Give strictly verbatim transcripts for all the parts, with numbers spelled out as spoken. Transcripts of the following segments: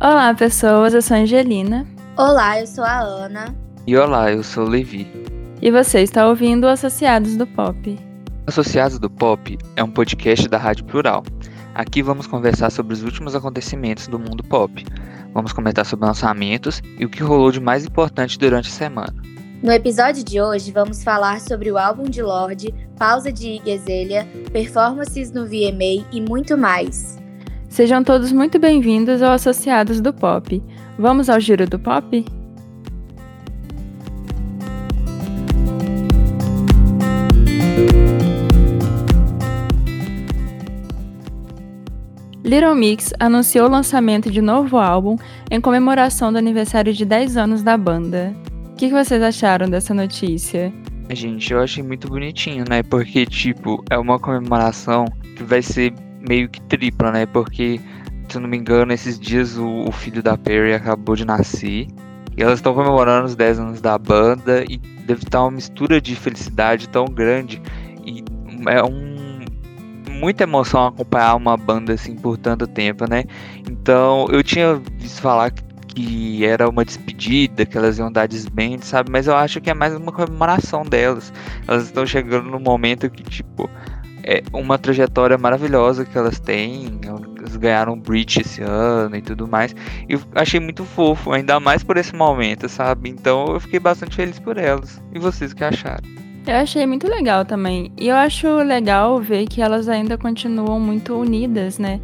Olá, pessoas, eu sou a Angelina. Olá, eu sou a Ana. E olá, eu sou o Levi. E você está ouvindo o Associados do Pop. Associados do Pop é um podcast da Rádio Plural. Aqui vamos conversar sobre os últimos acontecimentos do mundo pop. Vamos comentar sobre lançamentos e o que rolou de mais importante durante a semana. No episódio de hoje, vamos falar sobre o álbum de Lorde, pausa de Iggy Azalea, performances no V M A e muito mais. Sejam todos muito bem-vindos ao Associados do Pop. Vamos ao Giro do Pop? Little Mix anunciou o lançamento de um novo álbum em comemoração do aniversário de dez anos da banda. O que vocês acharam dessa notícia? Gente, eu achei muito bonitinho, né? Porque, tipo, é uma comemoração que vai ser meio que tripla, né? Porque, se não me engano, esses dias o, o filho da Perry acabou de nascer. E elas estão comemorando os dez anos da banda e deve estar uma mistura de felicidade tão grande. E é um... muita emoção acompanhar uma banda assim por tanto tempo, né? Então eu tinha visto falar que era uma despedida, que elas iam dar desband, sabe? Mas eu acho que é mais uma comemoração delas. Elas estão chegando num momento que, tipo, é uma trajetória maravilhosa que elas têm. Elas ganharam o Brit esse ano e tudo mais. E eu achei muito fofo, ainda mais por esse momento, sabe? Então eu fiquei bastante feliz por elas. E vocês, o que acharam? Eu achei muito legal também, e eu acho legal ver que elas ainda continuam muito unidas, né,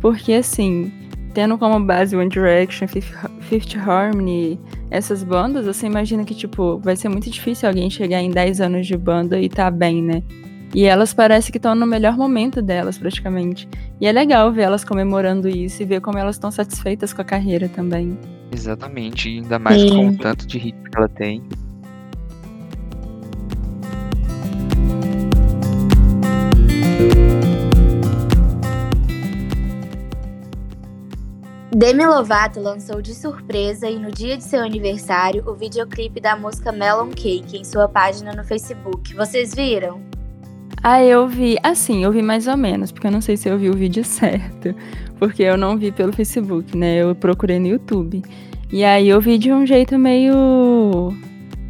porque assim, tendo como base One Direction, Fifth Harmony, essas bandas, você imagina que, tipo, vai ser muito difícil alguém chegar em dez anos de banda e tá bem, né, e elas parecem que estão no melhor momento delas, praticamente, e é legal ver elas comemorando isso e ver como elas estão satisfeitas com a carreira também. Exatamente, ainda mais Sim. com o tanto de hit que ela tem. Demi Lovato lançou de surpresa e no dia de seu aniversário o videoclipe da música Melon Cake em sua página no Facebook. Vocês viram? Ah, eu vi. Assim, eu vi mais ou menos, porque eu não sei se eu vi o vídeo certo. Porque eu não vi pelo Facebook, né? Eu procurei no YouTube. E aí eu vi de um jeito meio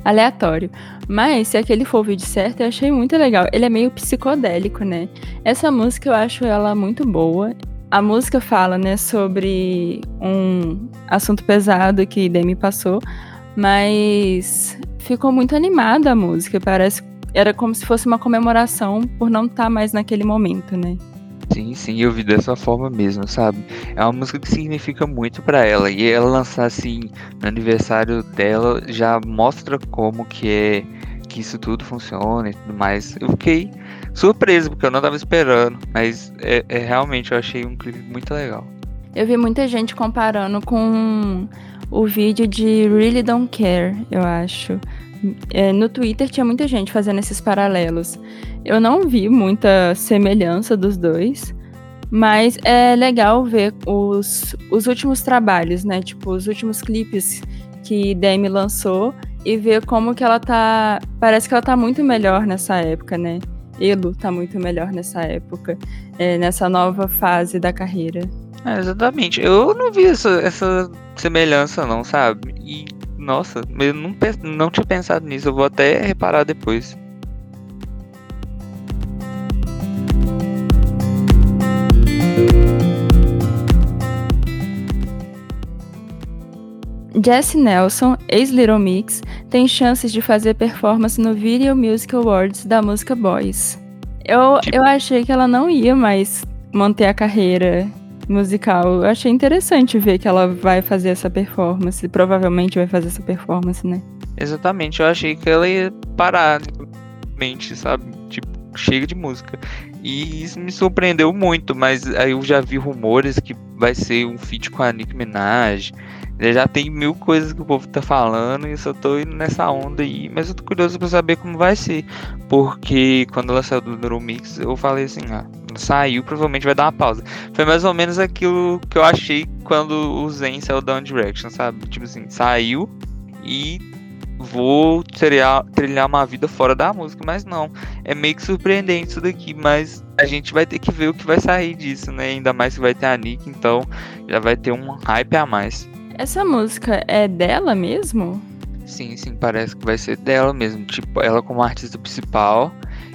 aleatório. Mas, se aquele for o vídeo certo, eu achei muito legal. Ele é meio psicodélico, né? Essa música eu acho ela muito boa. A música fala, né, sobre um assunto pesado que Demi passou, mas ficou muito animada a música, parece, era como se fosse uma comemoração por não estar mais naquele momento, né? Sim, sim, eu vi dessa forma mesmo, sabe? É uma música que significa muito pra ela, e ela lançar assim no aniversário dela já mostra como que é, que isso tudo funciona e tudo mais. Eu fiquei surpreso, porque eu não tava esperando, mas é, é, realmente eu achei um clipe muito legal. Eu vi muita gente comparando com o vídeo de Really Don't Care, eu acho. É, no Twitter tinha muita gente fazendo esses paralelos. Eu não vi muita semelhança dos dois, mas é legal ver os, os últimos trabalhos, né? Tipo, os últimos clipes que Demi lançou e ver como que ela tá... Parece que ela tá muito melhor nessa época, né? Elo tá muito melhor nessa época, é, nessa nova fase da carreira. É, exatamente. Eu não vi essa, essa semelhança não, sabe? E, nossa, eu não, não tinha pensado nisso. Eu vou até reparar depois. Jessie Nelson, ex-Little Mix, tem chances de fazer performance no Video Music Awards da música Boys. Eu, tipo... eu achei que ela não ia mais manter a carreira musical. Eu achei interessante ver que ela vai fazer essa performance. Provavelmente vai fazer essa performance, né? Exatamente. Eu achei que ela ia parar, mente, sabe? Tipo, chega de música. E isso me surpreendeu muito, mas aí eu já vi rumores que vai ser um feat com a Nicki Minaj. Já tem mil coisas que o povo tá falando e eu só tô indo nessa onda aí. Mas eu tô curioso pra saber como vai ser. Porque quando ela saiu do Little Mix, eu falei assim, ah, saiu, provavelmente vai dar uma pausa. Foi mais ou menos aquilo que eu achei quando o Zayn saiu da One Direction, sabe? Tipo assim, saiu e vou trilhar, trilhar uma vida fora da música, mas não. É meio que surpreendente isso daqui, mas a gente vai ter que ver o que vai sair disso, né? Ainda mais que vai ter a Nicki, então já vai ter um hype a mais. Essa música é dela mesmo? Sim, sim, parece que vai ser dela mesmo. Tipo, ela como artista principal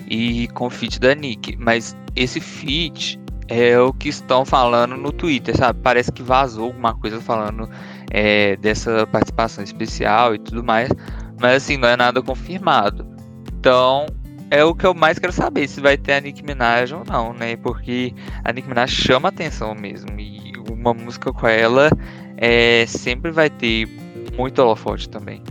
e com o feat da Nicki. Mas esse feat é o que estão falando no Twitter, sabe? Parece que vazou alguma coisa falando é, dessa participação especial e tudo mais. Mas assim, não é nada confirmado. Então, é o que eu mais quero saber, se vai ter a Nicki Minaj ou não, né? Porque a Nicki Minaj chama atenção mesmo. E uma música com ela é, sempre vai ter muito holofote também.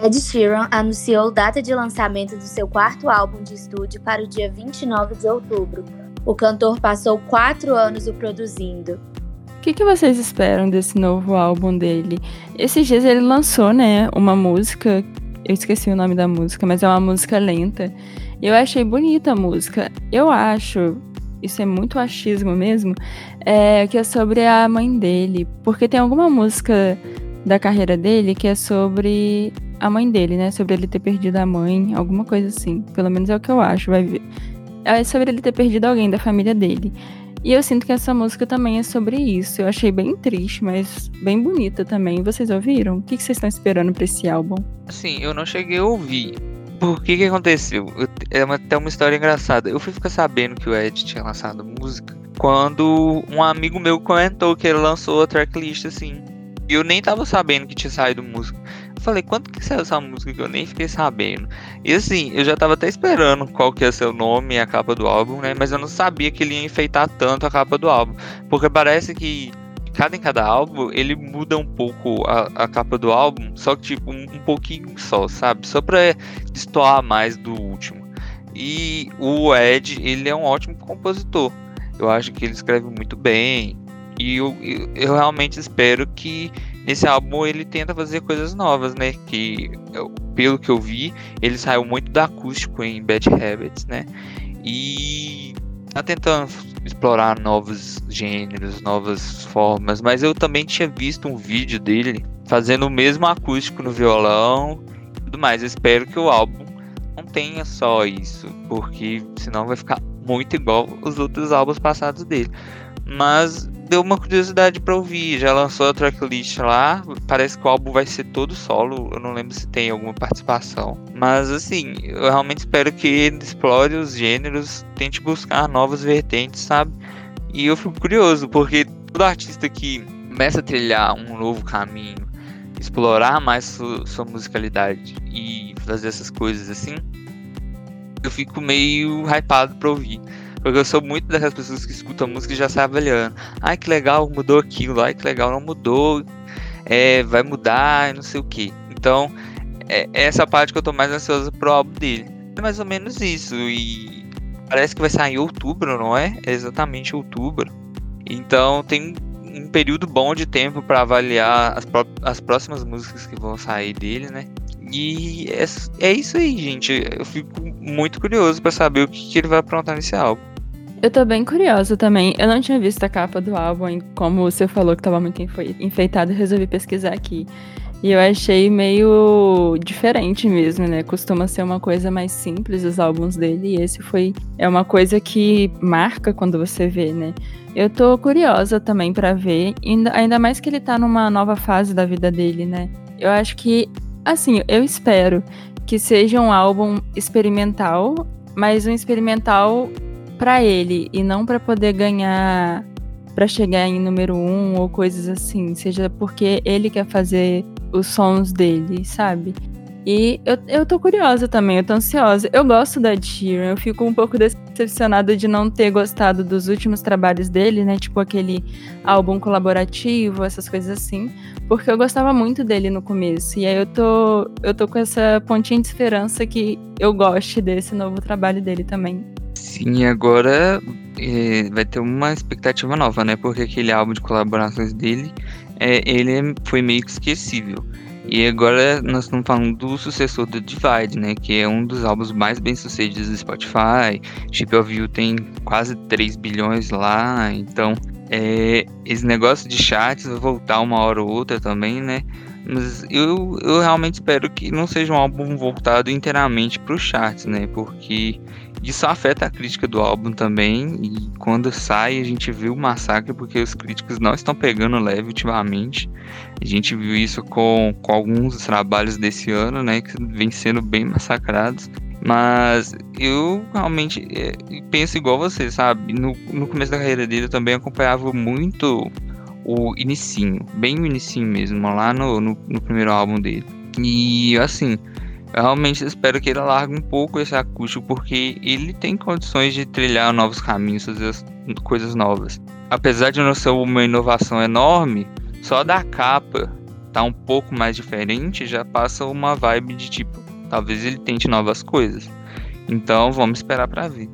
Ed Sheeran anunciou data de lançamento do seu quarto álbum de estúdio para o dia vinte e nove de outubro. O cantor passou quatro anos o produzindo. O que, que vocês esperam desse novo álbum dele? Esses dias ele lançou, né, uma música, eu esqueci o nome da música, mas é uma música lenta. Eu achei bonita a música. Eu acho, isso é muito achismo mesmo, é, que é sobre a mãe dele, porque tem alguma música da carreira dele que é sobre a mãe dele, né? Sobre ele ter perdido a mãe, alguma coisa assim. Pelo menos é o que eu acho, vai ver. É sobre ele ter perdido alguém da família dele. E eu sinto que essa música também é sobre isso. Eu achei bem triste, mas bem bonita também. Vocês ouviram? O que vocês estão esperando pra esse álbum? Assim, eu não cheguei a ouvir. Por que que aconteceu? É uma, até uma história engraçada. Eu fui ficar sabendo que o Ed tinha lançado música quando um amigo meu comentou que ele lançou a tracklist, assim. E eu nem tava sabendo que tinha saído música. Eu falei, quanto que saiu essa música que eu nem fiquei sabendo? E assim, eu já tava até esperando qual que ia ser o nome e a capa do álbum, né? Mas eu não sabia que ele ia enfeitar tanto a capa do álbum. Porque parece que cada em cada álbum, ele muda um pouco a, a capa do álbum. Só que tipo, um, um pouquinho só, sabe? Só pra destoar mais do último. E o Ed, ele é um ótimo compositor. Eu acho que ele escreve muito bem. E eu, eu, eu realmente espero que nesse álbum ele tenta fazer coisas novas, né? Que, eu, pelo que eu vi, ele saiu muito do acústico em Bad Habits, né? E tá tentando explorar novos gêneros, novas formas. Mas eu também tinha visto um vídeo dele fazendo o mesmo acústico no violão e tudo mais. Eu espero que o álbum não tenha só isso, porque senão vai ficar muito igual os outros álbuns passados dele. Mas deu uma curiosidade pra ouvir, já lançou a tracklist lá, parece que o álbum vai ser todo solo, eu não lembro se tem alguma participação. Mas assim, eu realmente espero que ele explore os gêneros, tente buscar novas vertentes, sabe? E eu fico curioso, porque todo artista que começa a trilhar um novo caminho, explorar mais su- sua musicalidade e fazer essas coisas assim, eu fico meio hypado pra ouvir. Porque eu sou muito dessas pessoas que escutam música e já sai avaliando. Ai, que legal, mudou aquilo. Ai, que legal, não mudou. É, vai mudar, não sei o quê. Então, é essa parte que eu tô mais ansioso pro álbum dele. É mais ou menos isso. E parece que vai sair em outubro, não é? É exatamente outubro. Então, tem um período bom de tempo pra avaliar as, pró- as próximas músicas que vão sair dele, né? E é, é isso aí, gente. Eu fico muito curioso pra saber o que, que ele vai aprontar nesse álbum. Eu tô bem curiosa também. Eu não tinha visto a capa do álbum, como você falou que tava muito enfeitado, eu resolvi pesquisar aqui. E eu achei meio diferente mesmo, né? Costuma ser uma coisa mais simples os álbuns dele, e esse foi... É uma coisa que marca quando você vê, né? Eu tô curiosa também pra ver, ainda mais que ele tá numa nova fase da vida dele, né? Eu acho que... Assim, eu espero que seja um álbum experimental, mas um experimental pra ele, e não pra poder ganhar, pra chegar em número um ou coisas assim, seja porque ele quer fazer os sons dele, sabe? E eu, eu tô curiosa também, eu tô ansiosa. Eu gosto da Ed Sheeran, eu fico um pouco decepcionada de não ter gostado dos últimos trabalhos dele, né? Tipo aquele álbum colaborativo, essas coisas assim. Porque eu gostava muito dele no começo. E aí eu tô, eu tô com essa pontinha de esperança que eu goste desse novo trabalho dele também. Sim, agora é, vai ter uma expectativa nova, né? Porque aquele álbum de colaborações dele, é, ele foi meio que esquecível. E agora nós estamos falando do sucessor do Divide, né? Que é um dos álbuns mais bem sucedidos do Spotify. Shape of You tem quase três bilhões lá. Então, é, esse negócio de charts vai voltar uma hora ou outra também, né? Mas eu, eu realmente espero que não seja um álbum voltado inteiramente para os charts, né? Porque isso afeta a crítica do álbum também. E quando sai, a gente vê o massacre, porque os críticos não estão pegando leve ultimamente. A gente viu isso com, com alguns dos trabalhos desse ano, né? Que vem sendo bem massacrados. Mas eu realmente é, penso igual você, sabe? No, no começo da carreira dele eu também acompanhava muito o inicinho, bem o inicinho mesmo, lá no, no, no primeiro álbum dele. E assim, eu realmente espero que ele largue um pouco esse acústico, porque ele tem condições de trilhar novos caminhos, fazer coisas novas. Apesar de não ser uma inovação enorme, só da capa tá um pouco mais diferente, já passa uma vibe de tipo, talvez ele tente novas coisas. Então vamos esperar pra ver.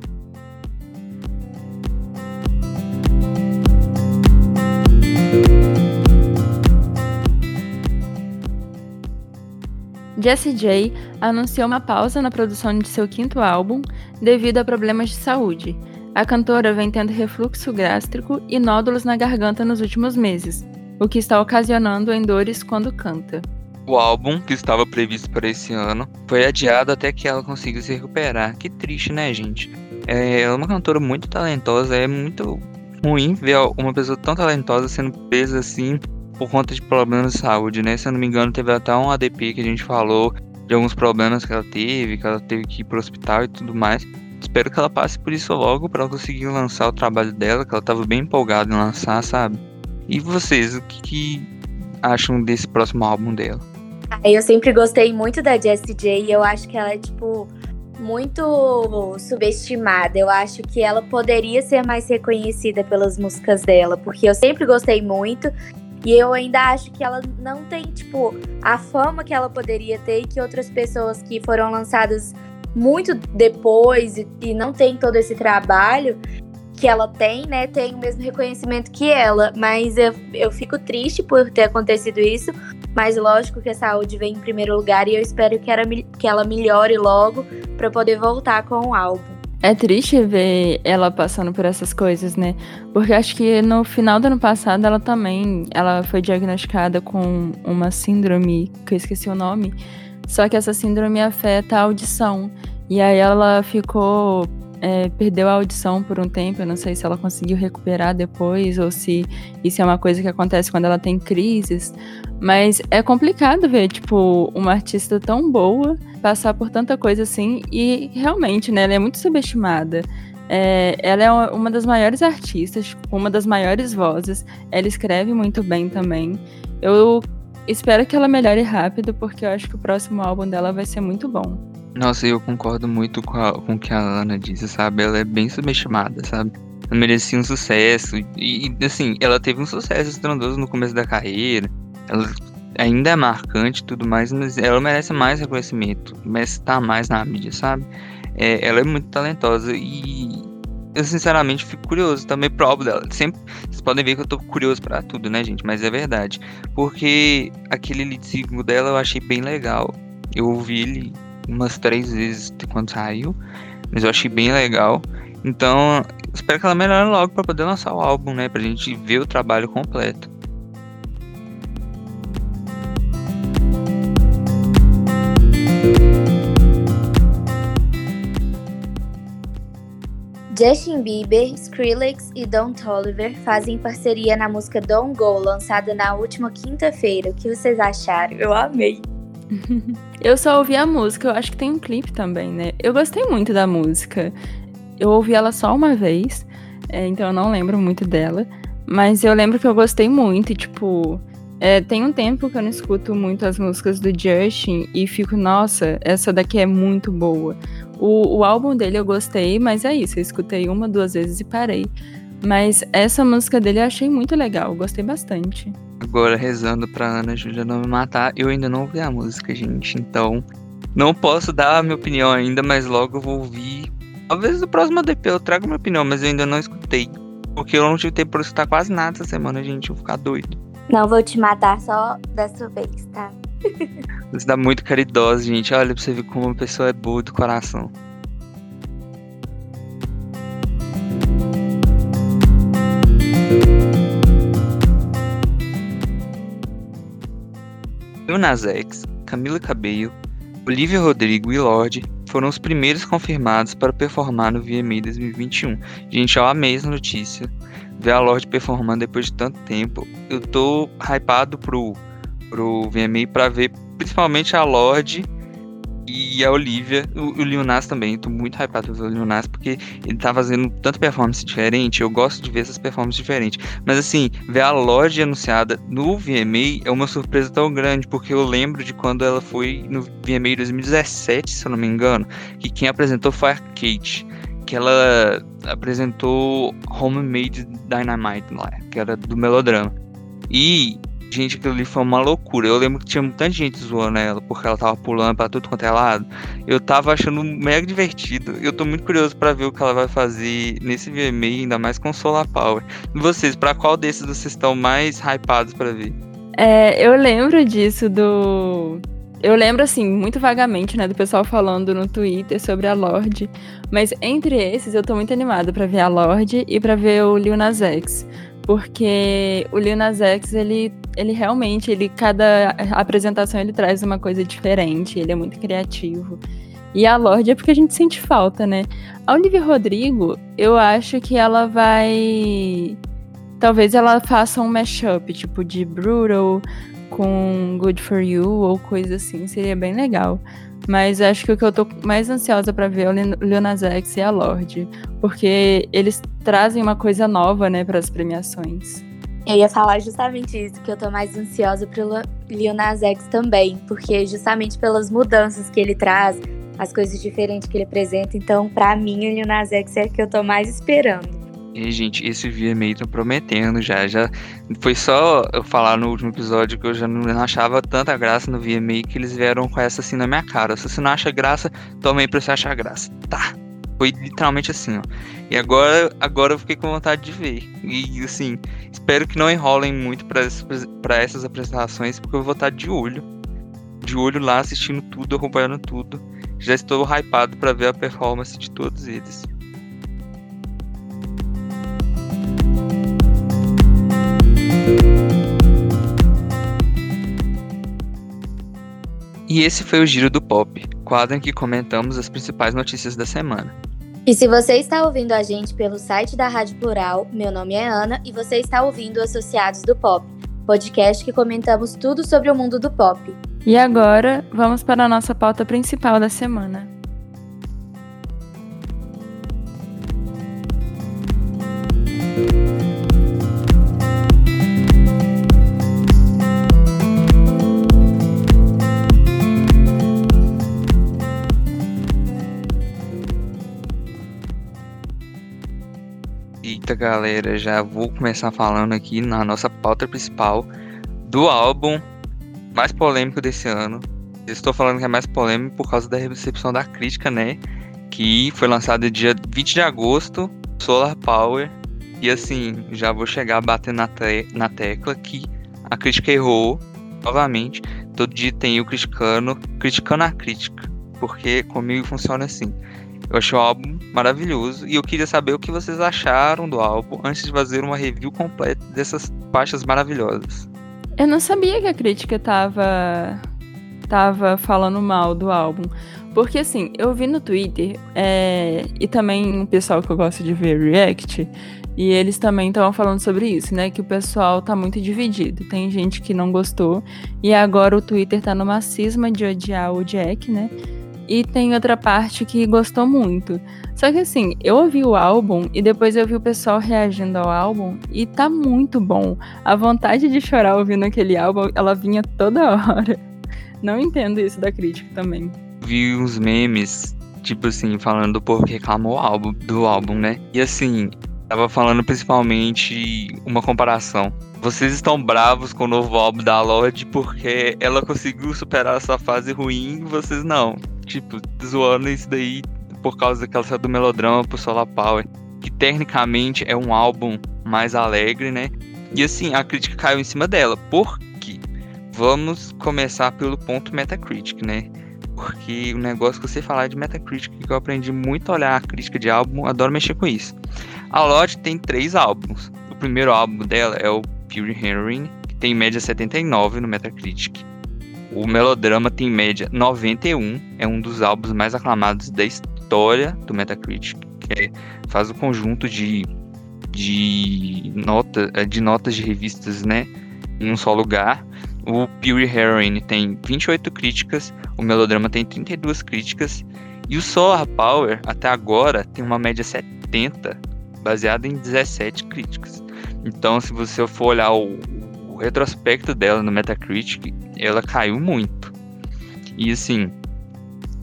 Jessie J anunciou uma pausa na produção de seu quinto álbum devido a problemas de saúde. A cantora vem tendo refluxo gástrico e nódulos na garganta nos últimos meses, o que está ocasionando em dores quando canta. O álbum, que estava previsto para esse ano, foi adiado até que ela consiga se recuperar. Que triste, né, gente? É uma cantora muito talentosa, é muito ruim ver uma pessoa tão talentosa sendo presa assim, por conta de problemas de saúde, né? Se eu não me engano, teve até um A D P que a gente falou de alguns problemas que ela teve, que ela teve que ir pro hospital e tudo mais. Espero que ela passe por isso logo, pra ela conseguir lançar o trabalho dela, que ela tava bem empolgada em lançar, sabe? E vocês, o que, que acham desse próximo álbum dela? Eu sempre gostei muito da Jessie J e eu acho que ela é, tipo, muito subestimada. Eu acho que ela poderia ser mais reconhecida pelas músicas dela, porque eu sempre gostei muito. E eu ainda acho que ela não tem, tipo, a fama que ela poderia ter e que outras pessoas que foram lançadas muito depois e, e não tem todo esse trabalho que ela tem, né? Tem o mesmo reconhecimento que ela. Mas eu, eu fico triste por ter acontecido isso. Mas lógico que a saúde vem em primeiro lugar e eu espero que, era, que ela melhore logo pra poder voltar com o álbum. É triste ver ela passando por essas coisas, né? Porque acho que no final do ano passado ela também ela foi diagnosticada com uma síndrome, que eu esqueci o nome, só que essa síndrome afeta a audição. E aí ela ficou, é, perdeu a audição por um tempo, eu não sei se ela conseguiu recuperar depois ou se isso é uma coisa que acontece quando ela tem crises. Mas é complicado ver, tipo, uma artista tão boa passar por tanta coisa assim e realmente, né, ela é muito subestimada. É, ela é uma das maiores artistas, uma das maiores vozes, ela escreve muito bem também. Eu espero que ela melhore rápido, porque eu acho que o próximo álbum dela vai ser muito bom. Nossa, eu concordo muito com, a, com o que a Ana disse, sabe? Ela é bem subestimada, sabe? Ela merecia um sucesso e, e assim, ela teve um sucesso estrondoso no começo da carreira. Ela ainda é marcante e tudo mais, mas ela merece mais reconhecimento, merece estar mais na mídia, sabe? É, ela é muito talentosa e eu sinceramente fico curioso também pro álbum dela. Sempre, vocês podem ver que eu tô curioso pra tudo, né, gente? Mas é verdade, porque aquele lead single dela eu achei bem legal. Eu ouvi ele umas três vezes quando saiu, mas eu achei bem legal. Então, espero que ela melhore logo pra poder lançar o álbum, né? Pra gente ver o trabalho completo. Justin Bieber, Skrillex e Don Toliver fazem parceria na música Don't Go, lançada na última quinta-feira. O que vocês acharam? Eu amei! Eu só ouvi a música, eu acho que tem um clipe também, né? Eu gostei muito da música. Eu ouvi ela só uma vez, então eu não lembro muito dela. Mas eu lembro que eu gostei muito e, tipo... É, tem um tempo que eu não escuto muito as músicas do Justin e fico, nossa, essa daqui é muito boa. O, o álbum dele eu gostei, mas é isso, eu escutei uma, duas vezes e parei. Mas essa música dele eu achei muito legal, gostei bastante. Agora, rezando pra Ana Júlia não me matar, eu ainda não ouvi a música, gente. Então, não posso dar a minha opinião ainda, mas logo eu vou ouvir. Talvez no próximo A D P eu traga minha opinião, mas eu ainda não escutei. Porque eu não tive tempo pra escutar quase nada essa semana, gente, eu vou ficar doido. Não vou te matar só dessa vez, tá? Você dá muito caridosa, gente. Olha pra você ver como uma pessoa é boa do coração. Lil Nas X, Camila Cabello, Olivia Rodrigo e Lorde foram os primeiros confirmados para performar no V M A dois mil e vinte e um. Gente, eu amei essa notícia. Ver a Lorde performando depois de tanto tempo. Eu tô hypado pro, pro V M A pra ver principalmente a Lorde e a Olivia. O, o Lil Nas também. Eu tô muito hypado pro Lil Nas porque ele tá fazendo tanta performance diferente. Eu gosto de ver essas performances diferentes. Mas assim, ver a Lorde anunciada no V M A é uma surpresa tão grande, porque eu lembro de quando ela foi no V M A dois mil e dezessete, se eu não me engano, que quem apresentou foi a Kate, que ela apresentou Homemade Dynamite lá, que era do Melodrama. E, gente, aquilo ali foi uma loucura. Eu lembro que tinha muita gente zoando ela, porque ela tava pulando pra tudo quanto é lado. Eu tava achando mega divertido. Eu tô muito curioso pra ver o que ela vai fazer nesse V M A, ainda mais com Solar Power. E vocês, pra qual desses vocês estão mais hypados pra ver? É, eu lembro disso do... Eu lembro, assim, muito vagamente, né, do pessoal falando no Twitter sobre a Lorde. Mas entre esses, eu tô muito animada pra ver a Lorde e pra ver o Lil Nas X. Porque o Lil Nas X, ele, ele realmente, ele, cada apresentação ele traz uma coisa diferente, ele é muito criativo. E a Lorde é porque a gente sente falta, né? A Olivia Rodrigo, eu acho que ela vai... Talvez ela faça um mashup, tipo, de Brutal... com Good For You ou coisa assim, seria bem legal. Mas acho que o que eu tô mais ansiosa pra ver é o Lil Nas X e a Lorde, porque eles trazem uma coisa nova, né, pras premiações. Eu ia falar justamente isso, que eu tô mais ansiosa pro Lil Nas X também, porque justamente pelas mudanças que ele traz, as coisas diferentes que ele apresenta, então pra mim o Lil Nas X é o que eu tô mais esperando. E, gente, esse V M A tá prometendo já, já. Foi só eu falar no último episódio que eu já não achava tanta graça no V M A, que eles vieram com essa assim na minha cara. Se você não acha graça, toma aí pra você achar graça. Tá. Foi literalmente assim, ó. E agora, agora eu fiquei com vontade de ver. E, assim, espero que não enrolem muito pra, pra essas apresentações, porque eu vou estar de olho. De olho lá, assistindo tudo, acompanhando tudo. Já estou hypado pra ver a performance de todos eles. E esse foi o Giro do Pop, quadro em que comentamos as principais notícias da semana. E se você está ouvindo a gente pelo site da Rádio Plural, meu nome é Ana e você está ouvindo Associados do Pop, podcast que comentamos tudo sobre o mundo do pop. E agora, vamos para a nossa pauta principal da semana. Galera, já vou começar falando aqui na nossa pauta principal do álbum mais polêmico desse ano. Eu estou falando que é mais polêmico por causa da recepção da crítica, né? Que foi lançado dia vinte de agosto, Solar Power. E assim, já vou chegar batendo na, te- na tecla que a crítica errou novamente. Todo dia tem eu criticando, criticando a crítica, porque comigo funciona assim. Eu achei o álbum maravilhoso e eu queria saber o que vocês acharam do álbum antes de fazer uma review completa dessas faixas maravilhosas. Eu não sabia que a crítica tava, tava falando mal do álbum. Porque assim, eu vi no Twitter é, e também o pessoal que eu gosto de ver react, e eles também estavam falando sobre isso, né? Que o pessoal tá muito dividido. Tem gente que não gostou e agora o Twitter tá numa cisma de odiar o Jack, né? E tem outra parte que gostou muito. Só que assim, eu ouvi o álbum e depois eu vi o pessoal reagindo ao álbum e tá muito bom. A vontade de chorar ouvindo aquele álbum, ela vinha toda hora. Não entendo isso da crítica também. Vi uns memes, tipo assim, falando do povo que reclamou álbum, do álbum, né? E assim, tava falando principalmente uma comparação. Vocês estão bravos com o novo álbum da Lorde porque ela conseguiu superar essa fase ruim e vocês não. Tipo, zoando isso daí por causa daquela série do Melodrama pro Solar Power, que tecnicamente é um álbum mais alegre, né? E assim, a crítica caiu em cima dela, porque vamos começar pelo ponto Metacritic, né? Porque o negócio que você falar de Metacritic, que eu aprendi muito a olhar a crítica de álbum, adoro mexer com isso. A Lorde tem três álbuns. O primeiro álbum dela é o Pure Heroine, que tem média setenta e nove no Metacritic. O Melodrama tem média noventa e um, é um dos álbuns mais aclamados da história do Metacritic, que é, faz o conjunto de, de, nota, de notas de revistas, né, em um só lugar. O Pure Heroine tem vinte e oito críticas, o Melodrama tem trinta e duas críticas, e o Solar Power, até agora, tem uma média setenta, baseada em dezessete críticas. Então, se você for olhar o, o retrospecto dela no Metacritic, ela caiu muito. E, assim,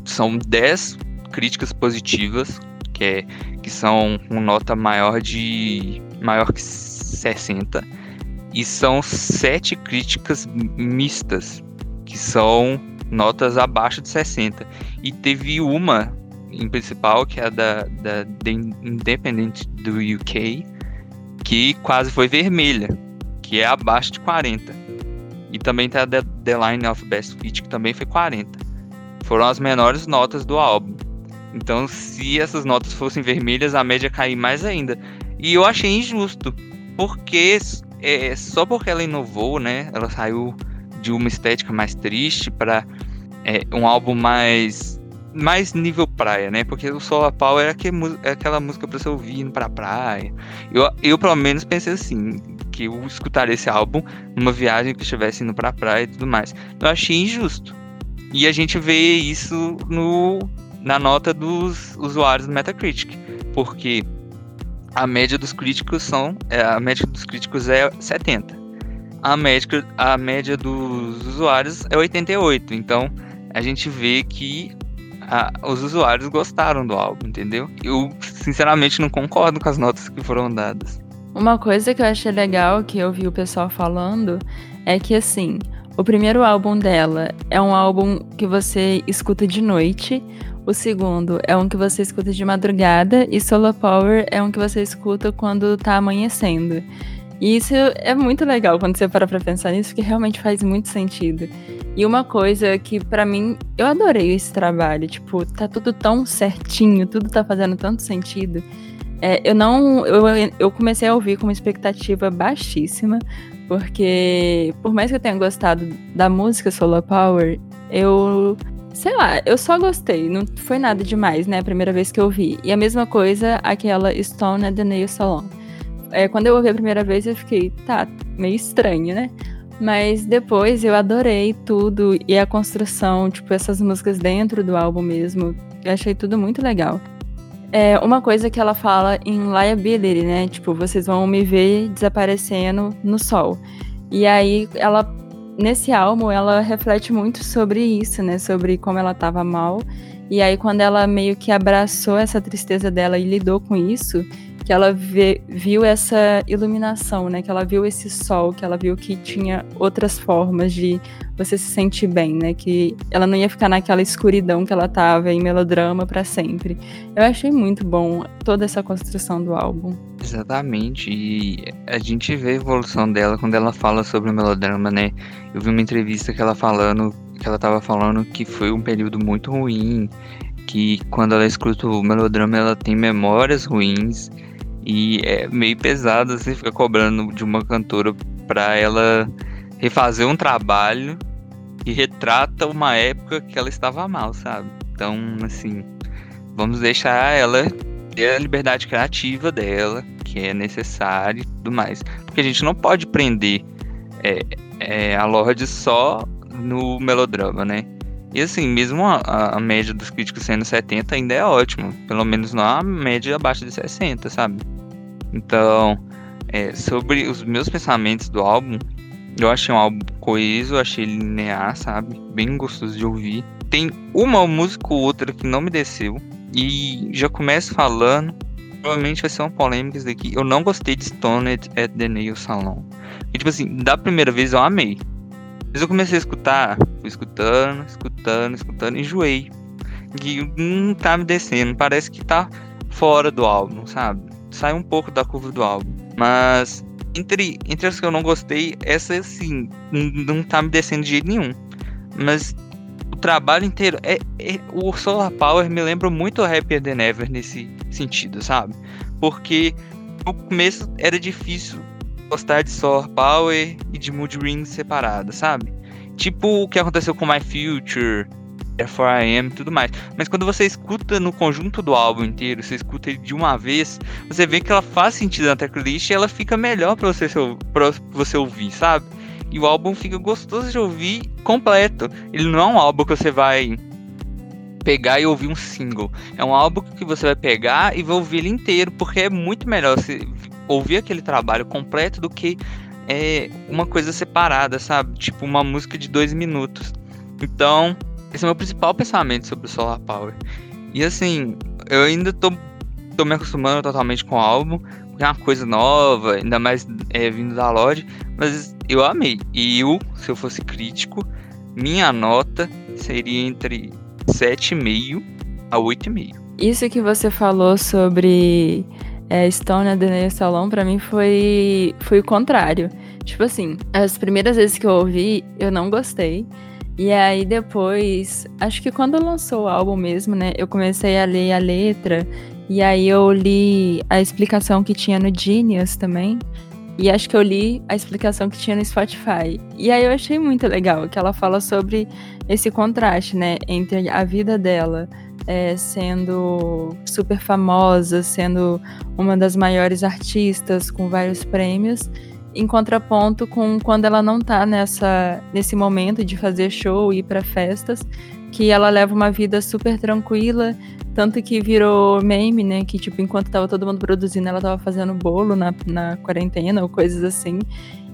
são dez críticas positivas, que, é, que são uma nota maior, de, maior que sessenta, e são sete críticas mistas, que são notas abaixo de sessenta. E teve uma em principal, que é a da, da The Independent do U K, que quase foi vermelha, que é abaixo de quarenta. E também tem a The, The Line of Best Fit, que também foi quarenta. Foram as menores notas do álbum. Então, se essas notas fossem vermelhas, a média caiu mais ainda. E eu achei injusto, porque é, só porque ela inovou, né? Ela saiu de uma estética mais triste para é, um álbum mais, mais nível praia, né? Porque o Solar Power é, aquele, é aquela música para você ouvir indo pra praia. Eu, eu, pelo menos, pensei assim, que eu escutaria esse álbum numa viagem que eu estivesse indo pra praia e tudo mais. Eu achei injusto. E a gente vê isso no, na nota dos usuários do Metacritic, porque a média dos críticos são, a média dos críticos é setenta. A média, a média dos usuários é oitenta e oito. Então, a gente vê que a, os usuários gostaram do álbum, entendeu? Eu, sinceramente, não concordo com as notas que foram dadas. Uma coisa que eu achei legal, que eu vi o pessoal falando, é que, assim, o primeiro álbum dela é um álbum que você escuta de noite, o segundo é um que você escuta de madrugada, e Solar Power é um que você escuta quando tá amanhecendo. E isso é muito legal quando você para pra pensar nisso, porque realmente faz muito sentido. E uma coisa que, pra mim, eu adorei esse trabalho. Tipo, tá tudo tão certinho, tudo tá fazendo tanto sentido. É, eu não... Eu, eu comecei a ouvir com uma expectativa baixíssima, porque, por mais que eu tenha gostado da música Solar Power, eu... Sei lá, eu só gostei. Não foi nada demais, né? A primeira vez que eu ouvi. E a mesma coisa, aquela Stoned at the Nail Salon. É, quando eu ouvi a primeira vez, eu fiquei, tá, meio estranho, né? Mas depois eu adorei tudo e a construção, tipo, essas músicas dentro do álbum mesmo. Eu achei tudo muito legal. É, uma coisa que ela fala em Liability, né? Tipo, vocês vão me ver desaparecendo no sol. E aí, ela, nesse álbum, ela reflete muito sobre isso, né? Sobre como ela tava mal. E aí, quando ela meio que abraçou essa tristeza dela e lidou com isso, que ela vê, viu essa iluminação, né? Que ela viu esse sol, que ela viu que tinha outras formas de você se sentir bem, né? Que ela não ia ficar naquela escuridão que ela tava em Melodrama pra sempre. Eu achei muito bom toda essa construção do álbum. Exatamente, e a gente vê a evolução dela quando ela fala sobre o Melodrama, né? Eu vi uma entrevista que ela falando, que ela tava falando que foi um período muito ruim, que quando ela escuta o Melodrama ela tem memórias ruins. E é meio pesado você assim, ficar cobrando de uma cantora pra ela refazer um trabalho que retrata uma época que ela estava mal, sabe? Então, assim, vamos deixar ela ter a liberdade criativa dela, que é necessária e tudo mais. Porque a gente não pode prender é, é, a Lorde só no Melodrama, né? E assim, mesmo a, a média dos críticos sendo setenta ainda é ótimo. Pelo menos não a média abaixo de sessenta, sabe? Então, é, sobre os meus pensamentos do álbum, eu achei um álbum coeso, achei linear, sabe? Bem gostoso de ouvir. Tem uma música ou outra que não me desceu. E já começo falando, provavelmente vai ser uma polêmica isso daqui. Eu não gostei de Stoned at the Nail Salon. E tipo assim, da primeira vez eu amei. Mas eu comecei a escutar, fui escutando, escutando, escutando, enjoei. E não tá me descendo, parece que tá fora do álbum, sabe? Sai um pouco da curva do álbum. Mas Entre, entre as que eu não gostei, essa, assim, não tá me descendo de jeito nenhum. Mas o trabalho inteiro... É, é, o Solar Power me lembra muito Happier Than Ever nesse sentido, sabe? Porque no começo era difícil gostar de Solar Power e de Mood Ring separada, sabe? Tipo o que aconteceu com My Future, Therefore I Am e tudo mais. Mas quando você escuta no conjunto do álbum inteiro, você escuta ele de uma vez, você vê que ela faz sentido na tracklist e ela fica melhor pra você, pra você ouvir, sabe? E o álbum fica gostoso de ouvir completo. Ele não é um álbum que você vai pegar e ouvir um single. É um álbum que você vai pegar e vai ouvir ele inteiro, porque é muito melhor você ouvir aquele trabalho completo do que é, uma coisa separada, sabe? Tipo uma música de dois minutos. Então, esse é o meu principal pensamento sobre o Solar Power. E assim, eu ainda tô, tô me acostumando totalmente com o álbum, porque é uma coisa nova, ainda mais é, vindo da Lorde, mas eu amei. E eu, se eu fosse crítico, minha nota seria entre sete vírgula cinco a oito vírgula cinco. Isso que você falou sobre é, Stoned at the Nail Salon, pra mim foi, foi o contrário. Tipo assim, as primeiras vezes que eu ouvi, eu não gostei. E aí depois, acho que quando lançou o álbum mesmo, né, eu comecei a ler a letra, e aí eu li a explicação que tinha no Genius também, e acho que eu li a explicação que tinha no Spotify. E aí eu achei muito legal, que ela fala sobre esse contraste, né, entre a vida dela é, sendo super famosa, sendo uma das maiores artistas com vários prêmios, em contraponto com quando ela não tá nessa, nesse momento de fazer show e ir pra festas, que ela leva uma vida super tranquila, tanto que virou meme, né, que tipo, enquanto tava todo mundo produzindo, ela tava fazendo bolo na, na quarentena ou coisas assim.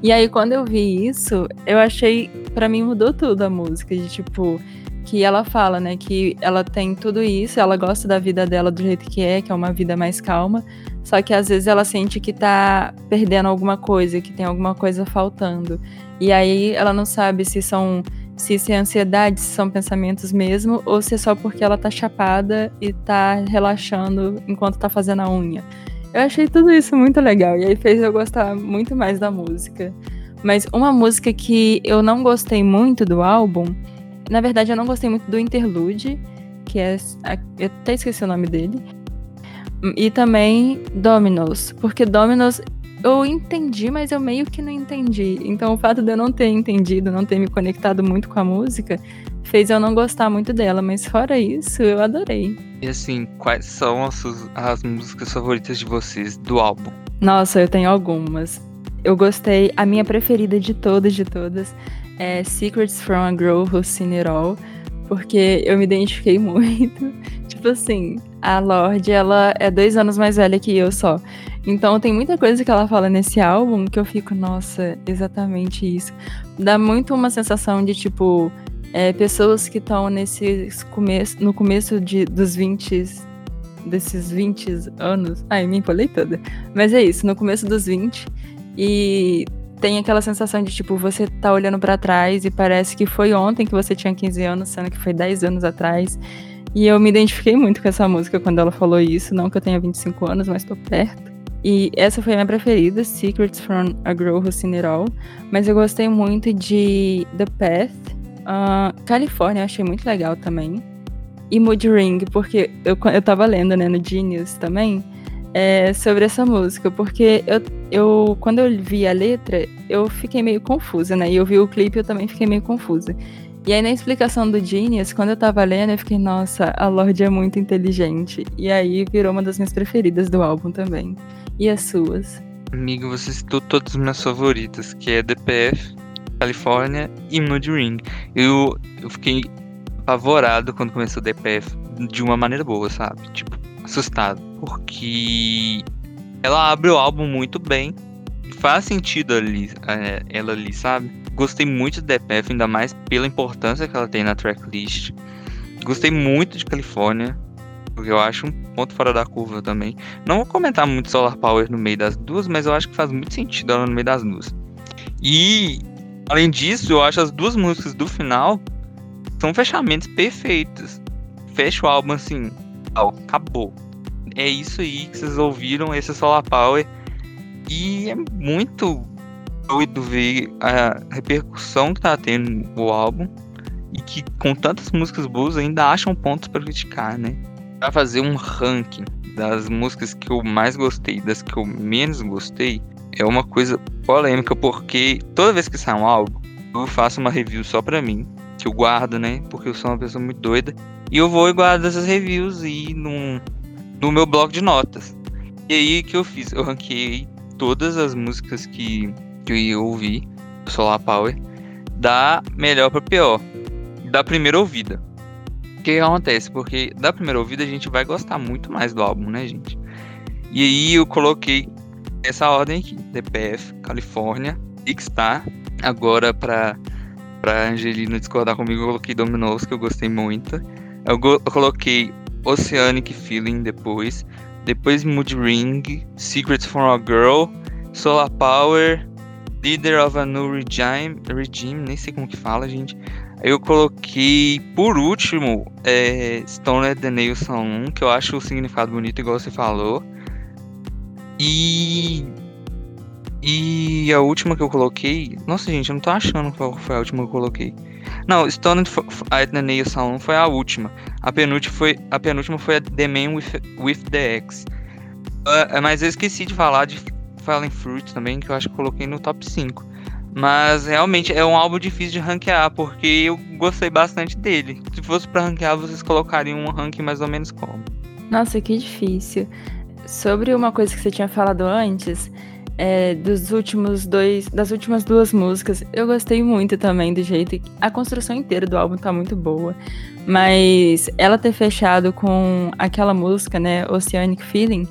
E aí quando eu vi isso, eu achei, pra mim mudou tudo a música, de tipo, que ela fala, né, que ela tem tudo isso, ela gosta da vida dela do jeito que é, que é uma vida mais calma, só que às vezes ela sente que tá perdendo alguma coisa, que tem alguma coisa faltando. E aí ela não sabe se são, se isso é ansiedade, se são pensamentos mesmo, ou se é só porque ela tá chapada e tá relaxando enquanto tá fazendo a unha. Eu achei tudo isso muito legal, e aí fez eu gostar muito mais da música. Mas uma música que eu não gostei muito do álbum, na verdade eu não gostei muito do interlude, que é, eu até esqueci o nome dele, e também Dominoes, porque Dominoes eu entendi, mas eu meio que não entendi. Então o fato de eu não ter entendido, não ter me conectado muito com a música, fez eu não gostar muito dela, mas fora isso, eu adorei. E assim, quais são as, suas, as músicas favoritas de vocês do álbum? Nossa, eu tenho algumas. Eu gostei, a minha preferida de todas, de todas, é Secrets From a Girl Who Seen It All, porque eu me identifiquei muito. Tipo assim, a Lorde, ela é dois anos mais velha que eu só. Então tem muita coisa que ela fala nesse álbum que eu fico, nossa, exatamente isso. Dá muito uma sensação de, tipo, é, pessoas que estão come- no começo de, dos vinte, desses vinte anos. Ai, me empolei toda. Mas é isso, no começo dos vinte. E tem aquela sensação de, tipo, você tá olhando pra trás e parece que foi ontem que você tinha quinze anos, sendo que foi dez anos atrás. E eu me identifiquei muito com essa música quando ela falou isso. Não que eu tenha vinte e cinco anos, mas tô perto. E essa foi a minha preferida, Secrets From a Girl Who Seen It All. Mas eu gostei muito de The Path. Uh, California eu achei muito legal também. E Mood Ring, porque eu, eu tava lendo, né, no Genius também, é, sobre essa música. Porque eu, eu, quando eu vi a letra, eu fiquei meio confusa, né? E eu vi o clipe, eu também fiquei meio confusa. E aí na explicação do Genius, quando eu tava lendo, eu fiquei, nossa, a Lorde é muito inteligente. E aí virou uma das minhas preferidas do álbum também. E as suas? Amigo, você citou todas as minhas favoritas, que é D P F, California e Mood Ring. Eu, eu fiquei apavorado quando começou D P F, de uma maneira boa, sabe? Tipo, assustado. Porque ela abre o álbum muito bem. Faz sentido ali, ela ali, sabe? Gostei muito de The Path, ainda mais pela importância que ela tem na tracklist. Gostei muito de California, porque eu acho um ponto fora da curva também. Não vou comentar muito Solar Power no meio das duas, mas eu acho que faz muito sentido ela no meio das duas. E, além disso, eu acho as duas músicas do final são fechamentos perfeitos. Fecha o álbum assim, ó, acabou. É isso aí que vocês ouviram, esse Solar Power. E é muito doido ver a repercussão que tá tendo o álbum e que com tantas músicas boas ainda acham pontos pra criticar, né? Pra fazer um ranking das músicas que eu mais gostei, das que eu menos gostei, é uma coisa polêmica, porque toda vez que sai um álbum, eu faço uma review só pra mim, que eu guardo, né? Porque eu sou uma pessoa muito doida. E eu vou e guardo essas reviews e num, no meu bloco de notas. E aí, o que eu fiz? Eu ranqueei todas as músicas que, que eu ouvi do Solar Power, da melhor pra pior, da primeira ouvida. O que acontece? Porque da primeira ouvida a gente vai gostar muito mais do álbum, né, gente? E aí eu coloquei essa ordem aqui: The Path, California, Big Star. Agora, pra, pra Angelina discordar comigo, eu coloquei Dominoes, que eu gostei muito. Eu, go- eu coloquei Oceanic Feeling depois. Depois Mood Ring, Secrets From a Girl, Solar Power, Leader of a New Regime, Regime, nem sei como que fala, gente. Eu coloquei, por último, é, Stoned at the Nail Salon, que eu acho o significado bonito, igual você falou. E... E a última que eu coloquei... Nossa, gente, eu não tô achando qual foi a última que eu coloquei. Não, Stoned at the Nail Salon foi a última. A penúltima foi a, penúltima foi a The Man with, with the X. Uh, mas eu esqueci de falar de Falling Fruit também, que eu acho que eu coloquei no top cinco. Mas realmente é um álbum difícil de ranquear, porque eu gostei bastante dele. Se fosse pra ranquear, vocês colocariam um ranking mais ou menos como? Nossa, que difícil. Sobre uma coisa que você tinha falado antes... É, dos últimos dois, das últimas duas músicas, eu gostei muito também do jeito que... A construção inteira do álbum tá muito boa, mas ela ter fechado com aquela música, né, Oceanic Feeling,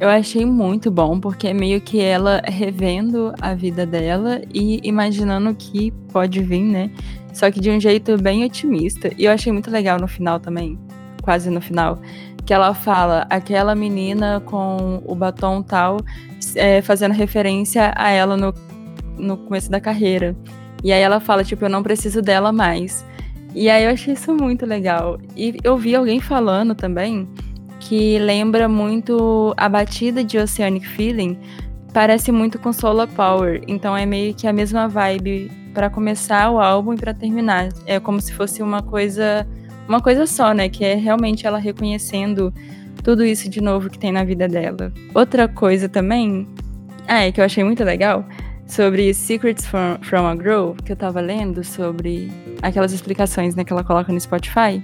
eu achei muito bom, porque é meio que ela revendo a vida dela e imaginando o que pode vir, né, só que de um jeito bem otimista. E eu achei muito legal no final também, quase no final, que ela fala, aquela menina com o batom tal, é, fazendo referência a ela no, no começo da carreira. E aí ela fala, tipo, eu não preciso dela mais. E aí eu achei isso muito legal. E eu vi alguém falando também que lembra muito a batida de Oceanic Feeling, parece muito com Solar Power. Então é meio que a mesma vibe para começar o álbum e para terminar. É como se fosse uma coisa... Uma coisa só, né? Que é realmente ela reconhecendo tudo isso de novo que tem na vida dela. Outra coisa também, ah, é que eu achei muito legal, sobre Secrets From, From a Girl, que eu tava lendo sobre aquelas explicações, né, que ela coloca no Spotify.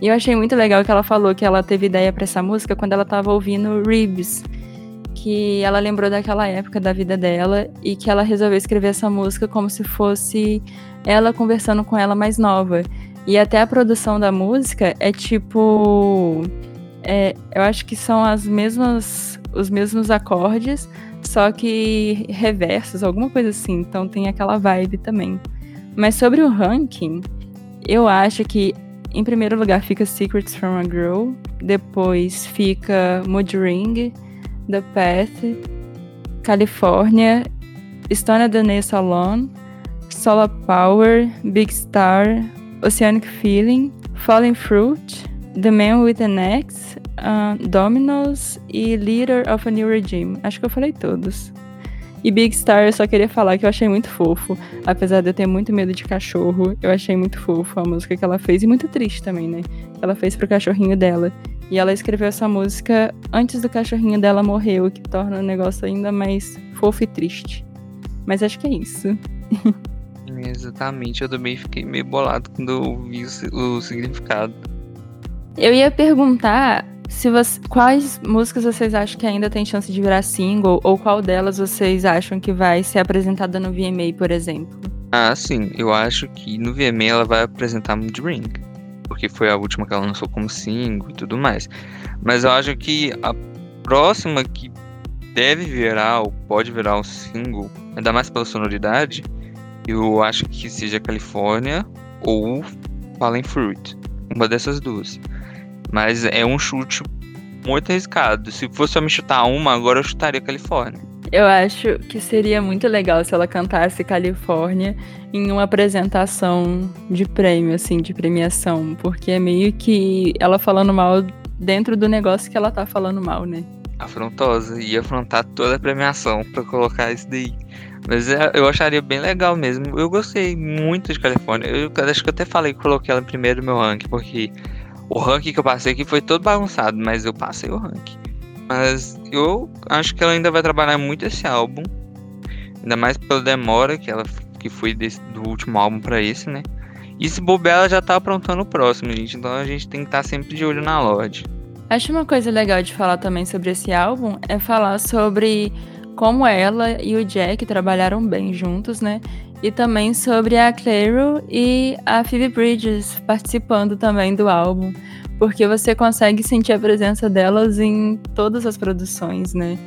E eu achei muito legal que ela falou que ela teve ideia pra essa música quando ela tava ouvindo Ribs, que ela lembrou daquela época da vida dela e que ela resolveu escrever essa música como se fosse ela conversando com ela mais nova. E até a produção da música é tipo... É, eu acho que são as mesmas, os mesmos acordes, só que reversos, alguma coisa assim. Então tem aquela vibe também. Mas sobre o ranking, eu acho que em primeiro lugar fica Secrets From a Girl, depois fica Mood Ring, The Path, California, Stoned at the Nail Salon, Solar Power, Big Star... Oceanic Feeling, Falling Fruit, The Man with an X, uh, Dominoes e Leader of a New Regime. Acho que eu falei todos. E Big Star eu só queria falar que eu achei muito fofo. Apesar de eu ter muito medo de cachorro, eu achei muito fofo a música que ela fez. E muito triste também, né? Ela fez pro cachorrinho dela. E ela escreveu essa música antes do cachorrinho dela morrer, o que torna o negócio ainda mais fofo e triste. Mas acho que é isso. Exatamente, eu também fiquei meio bolado quando eu vi o, o significado. Eu ia perguntar se você, quais músicas vocês acham que ainda tem chance de virar single, ou qual delas vocês acham que vai ser apresentada no V M A, por exemplo? Ah, sim, eu acho que no V M A ela vai apresentar Mood Ring, porque foi a última que ela lançou como single e tudo mais. Mas eu acho que a próxima que deve virar, ou pode virar um single, ainda mais pela sonoridade, eu acho que seja Califórnia ou Fallen Fruit. Uma dessas duas. Mas é um chute muito arriscado. Se fosse eu me chutar uma, agora eu chutaria Califórnia. Eu acho que seria muito legal se ela cantasse Califórnia em uma apresentação de prêmio, assim, de premiação. Porque é meio que ela falando mal dentro do negócio que ela tá falando mal, né? afrontosa, ia afrontar toda a premiação pra colocar isso daí. Mas eu acharia bem legal mesmo. Eu gostei muito de Califórnia. Eu acho que eu até falei que coloquei ela em primeiro no meu ranking, porque o ranking que eu passei aqui foi todo bagunçado, mas eu passei o ranking. Mas eu acho que ela ainda vai trabalhar muito esse álbum, ainda mais pela demora que ela que foi desse, do último álbum pra esse, né? E se bobear, ela já tá aprontando o próximo, gente. Então a gente tem que estar tá sempre de olho na Lorde. Acho uma coisa legal de falar também sobre esse álbum é falar sobre como ela e o Jack trabalharam bem juntos, né? E também sobre a Clairo e a Phoebe Bridgers participando também do álbum, porque você consegue sentir a presença delas em todas as produções, né?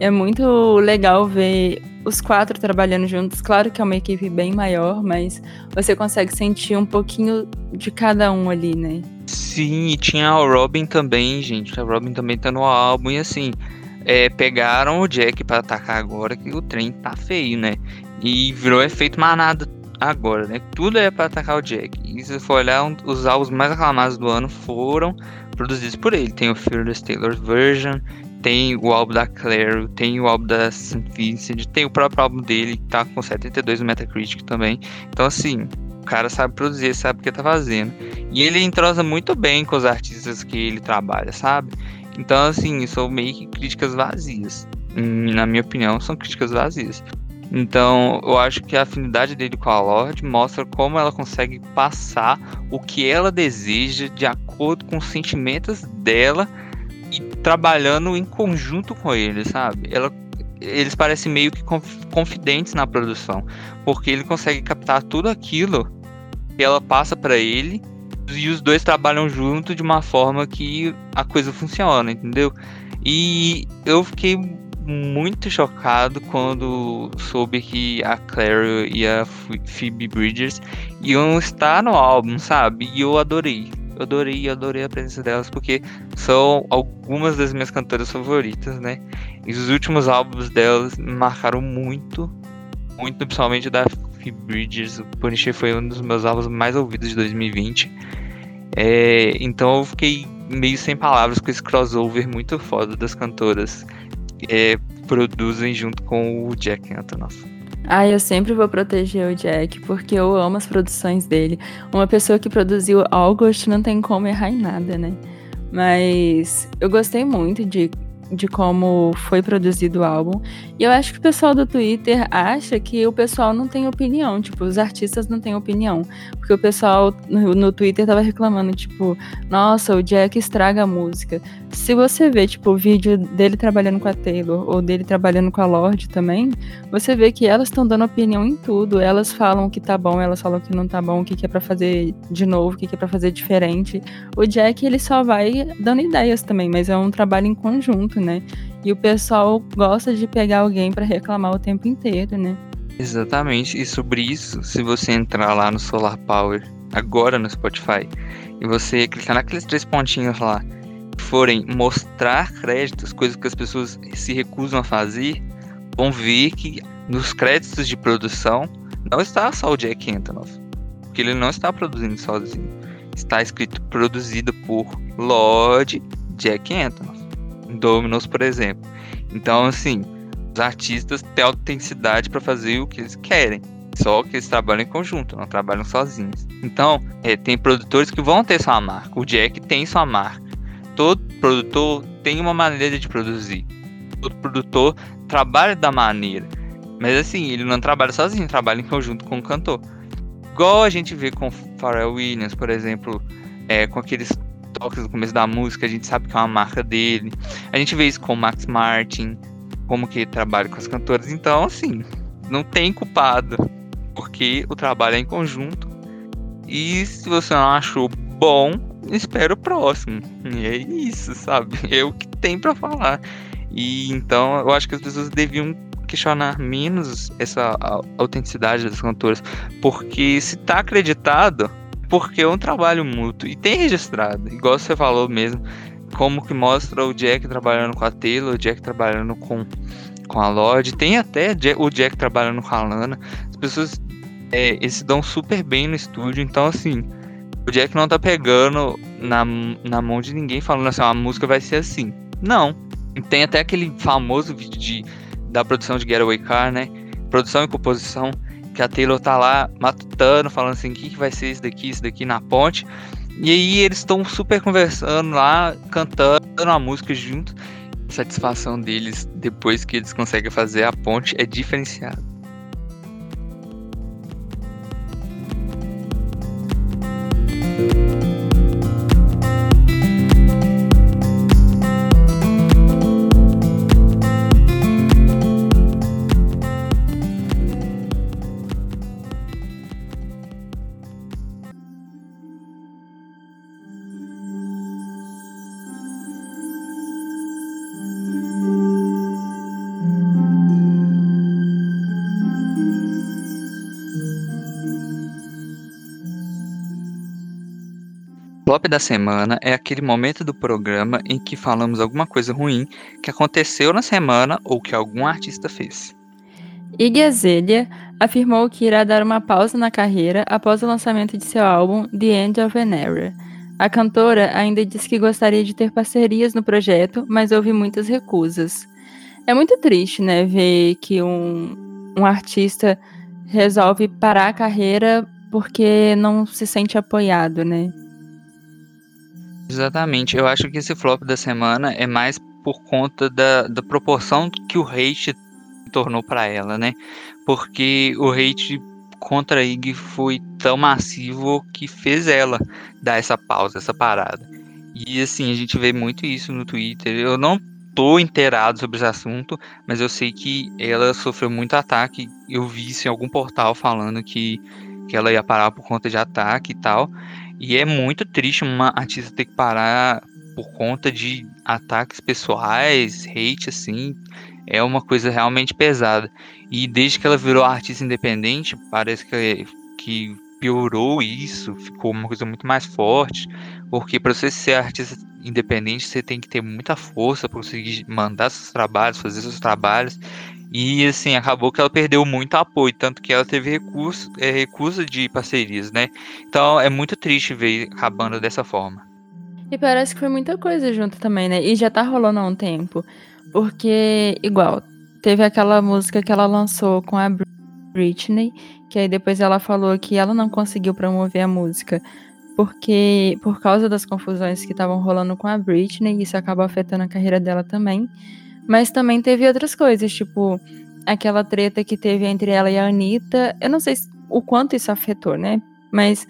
É muito legal ver os quatro trabalhando juntos. Claro que é uma equipe bem maior, mas você consegue sentir um pouquinho de cada um ali, né? Sim, e tinha a Robin também, gente. A Robin também tá no álbum. E assim, é, pegaram o Jack pra atacar agora, que o trem tá feio, né? E virou efeito manada agora, né? Tudo é pra atacar o Jack. E se for olhar, um, os álbuns mais aclamados do ano foram produzidos por ele. Tem o Fearless Taylor's Version, tem o álbum da Clairo, tem o álbum da Saint Vincent, tem o próprio álbum dele, que tá com setenta e dois no Metacritic também. Então, assim, o cara sabe produzir, sabe o que tá fazendo. E ele entrosa muito bem com os artistas que ele trabalha, sabe? Então, assim, são meio que críticas vazias. Na minha opinião, são críticas vazias. Então, eu acho que a afinidade dele com a Lorde mostra como ela consegue passar o que ela deseja de acordo com os sentimentos dela, trabalhando em conjunto com ele, sabe? Ela, eles parecem meio que confidentes na produção, porque ele consegue captar tudo aquilo que ela passa pra ele e os dois trabalham junto de uma forma que a coisa funciona, entendeu? E eu fiquei muito chocado quando soube que a Clairo e a Phoebe Bridgers iam estar no álbum, sabe? E eu adorei. Eu adorei, eu adorei a presença delas, porque são algumas das minhas cantoras favoritas, né? E os últimos álbuns delas me marcaram muito, muito, principalmente da Phoebe Bridgers. O Punisher foi um dos meus álbuns mais ouvidos de dois mil e vinte. É, então eu fiquei meio sem palavras com esse crossover muito foda das cantoras que é, produzem junto com o Jack Antonoff. Ah, eu sempre vou proteger o Jack, porque eu amo as produções dele. Uma pessoa que produziu August não tem como errar em nada, né? Mas eu gostei muito de, de como foi produzido o álbum. E eu acho que o pessoal do Twitter acha que o pessoal não tem opinião, tipo, os artistas não têm opinião. Porque o pessoal no, no Twitter tava reclamando, tipo, nossa, o Jack estraga a música. Se você vê, tipo, o vídeo dele trabalhando com a Taylor ou dele trabalhando com a Lorde também, você vê que elas estão dando opinião em tudo. Elas falam o que tá bom, elas falam o que não tá bom, o que, que é pra fazer de novo, o que, que é pra fazer diferente. O Jack, ele só vai dando ideias também, mas é um trabalho em conjunto, né? E o pessoal gosta de pegar alguém pra reclamar o tempo inteiro, né? Exatamente. E sobre isso, se você entrar lá no Solar Power, agora no Spotify, e você clicar naqueles três pontinhos lá, forem mostrar créditos, coisas que as pessoas se recusam a fazer, vão ver que nos créditos de produção não está só o Jack Antonoff, porque ele não está produzindo sozinho. Está escrito produzido por Lorde, Jack Antonoff, Dominoes, por exemplo. Então, assim, os artistas têm autenticidade para fazer o que eles querem. Só que eles trabalham em conjunto, não trabalham sozinhos. Então, é, tem produtores que vão ter sua marca. O Jack tem sua marca. Todo produtor tem uma maneira de produzir. Todo produtor trabalha da maneira. Mas assim, ele não trabalha sozinho, trabalha em conjunto com o cantor. Igual a gente vê com o Pharrell Williams, por exemplo, é, com aqueles toques no começo da música, a gente sabe que é uma marca dele. A gente vê isso com o Max Martin, como que ele trabalha com as cantoras. Então, assim, não tem culpado, porque o trabalho é em conjunto. E se você não achou bom, espero o próximo. E é isso, sabe? É o que tem pra falar. E então eu acho que as pessoas deviam questionar menos essa autenticidade das cantoras, porque se tá acreditado, porque é um trabalho mútuo e tem registrado, igual você falou mesmo, como que mostra o Jack trabalhando com a Taylor, o Jack trabalhando com, com a Lorde, tem até o Jack trabalhando com a Lana. As pessoas é, eles se dão super bem no estúdio. Então, assim, o Jack não tá pegando na, na mão de ninguém falando assim, ah, a música vai ser assim. Não. Tem até aquele famoso vídeo de, da produção de Getaway Car, né? Produção e composição, que a Taylor tá lá matutando, falando assim, o que, que vai ser isso daqui, isso daqui na ponte. E aí eles estão super conversando lá, cantando a música junto. A satisfação deles depois que eles conseguem fazer a ponte é diferenciada. O flop da semana é aquele momento do programa em que falamos alguma coisa ruim que aconteceu na semana ou que algum artista fez. Iggy Azalea afirmou que irá dar uma pausa na carreira após o lançamento de seu álbum The End of an Era. A cantora ainda disse que gostaria de ter parcerias no projeto, mas houve muitas recusas. É muito triste, né, ver que um, um artista resolve parar a carreira porque não se sente apoiado, né? Exatamente, eu acho que esse flop da semana é mais por conta da, da proporção que o hate tornou para ela, né? Porque o hate contra a Iggy foi tão massivo que fez ela dar essa pausa, essa parada. E assim, a gente vê muito isso no Twitter. Eu não tô inteirado sobre esse assunto, mas eu sei que ela sofreu muito ataque. Eu vi isso em algum portal falando que, que ela ia parar por conta de ataque e tal. E é muito triste uma artista ter que parar por conta de ataques pessoais, hate, assim. É uma coisa realmente pesada. E desde que ela virou artista independente, parece que, que piorou isso, ficou uma coisa muito mais forte. Porque para você ser artista independente, você tem que ter muita força para conseguir mandar seus trabalhos, fazer seus trabalhos. E assim, acabou que ela perdeu muito apoio, tanto que ela teve recurso, é, recusa de parcerias, né? Então é muito triste ver acabando dessa forma. E parece que foi muita coisa junto também, né? E já tá rolando há um tempo. Porque, igual, teve aquela música que ela lançou com a Britney, que aí depois ela falou que ela não conseguiu promover a música. Porque, por causa das confusões que estavam rolando com a Britney, isso acabou afetando a carreira dela também. Mas também teve outras coisas, tipo aquela treta que teve entre ela e a Anitta. Eu não sei o quanto isso afetou, né? Mas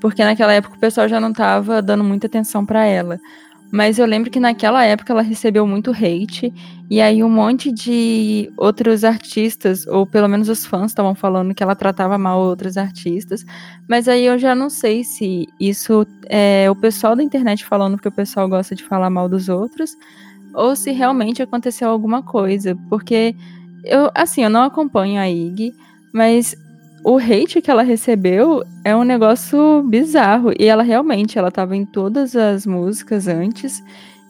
porque naquela época o pessoal já não tava dando muita atenção pra ela. Mas eu lembro que naquela época ela recebeu muito hate. E aí um monte de outros artistas, ou pelo menos os fãs estavam falando que ela tratava mal outros artistas. Mas aí eu já não sei se isso é o pessoal da internet falando porque o pessoal gosta de falar mal dos outros, ou se realmente aconteceu alguma coisa, porque eu, assim, eu não acompanho a Iggy, mas o hate que ela recebeu é um negócio bizarro, e ela realmente, ela tava em todas as músicas antes,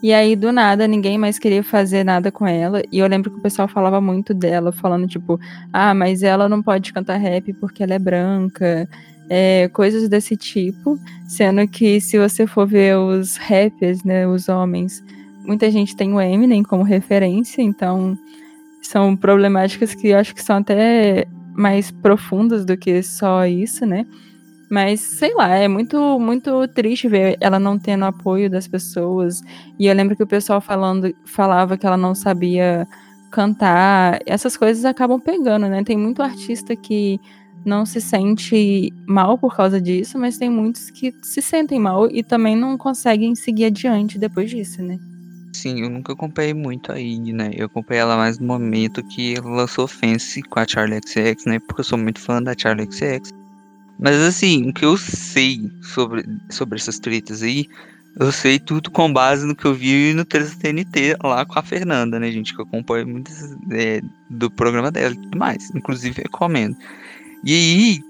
e aí do nada ninguém mais queria fazer nada com ela, e eu lembro que o pessoal falava muito dela, falando tipo, ah, mas ela não pode cantar rap porque ela é branca, é, coisas desse tipo, sendo que se você for ver os rappers, né, os homens, muita gente tem o Eminem como referência, então são problemáticas que eu acho que são até mais profundas do que só isso, né? Mas, sei lá, é muito, muito triste ver ela não tendo apoio das pessoas. E eu lembro que o pessoal falando, falava que ela não sabia cantar. Essas coisas acabam pegando, né? Tem muito artista que não se sente mal por causa disso, mas tem muitos que se sentem mal e também não conseguem seguir adiante depois disso, né? Sim, eu nunca acompanhei muito a Iggy, né? Eu acompanhei ela mais no momento que ela lançou Fancy com a Charli X C X, né? Porque eu sou muito fã da Charli X C X. Mas assim, o que eu sei sobre, sobre essas tretas aí, eu sei tudo com base no que eu vi no três T N T lá com a Fernanda, né, gente? Que eu acompanho muito é, do programa dela e tudo mais. Inclusive, recomendo. E aí,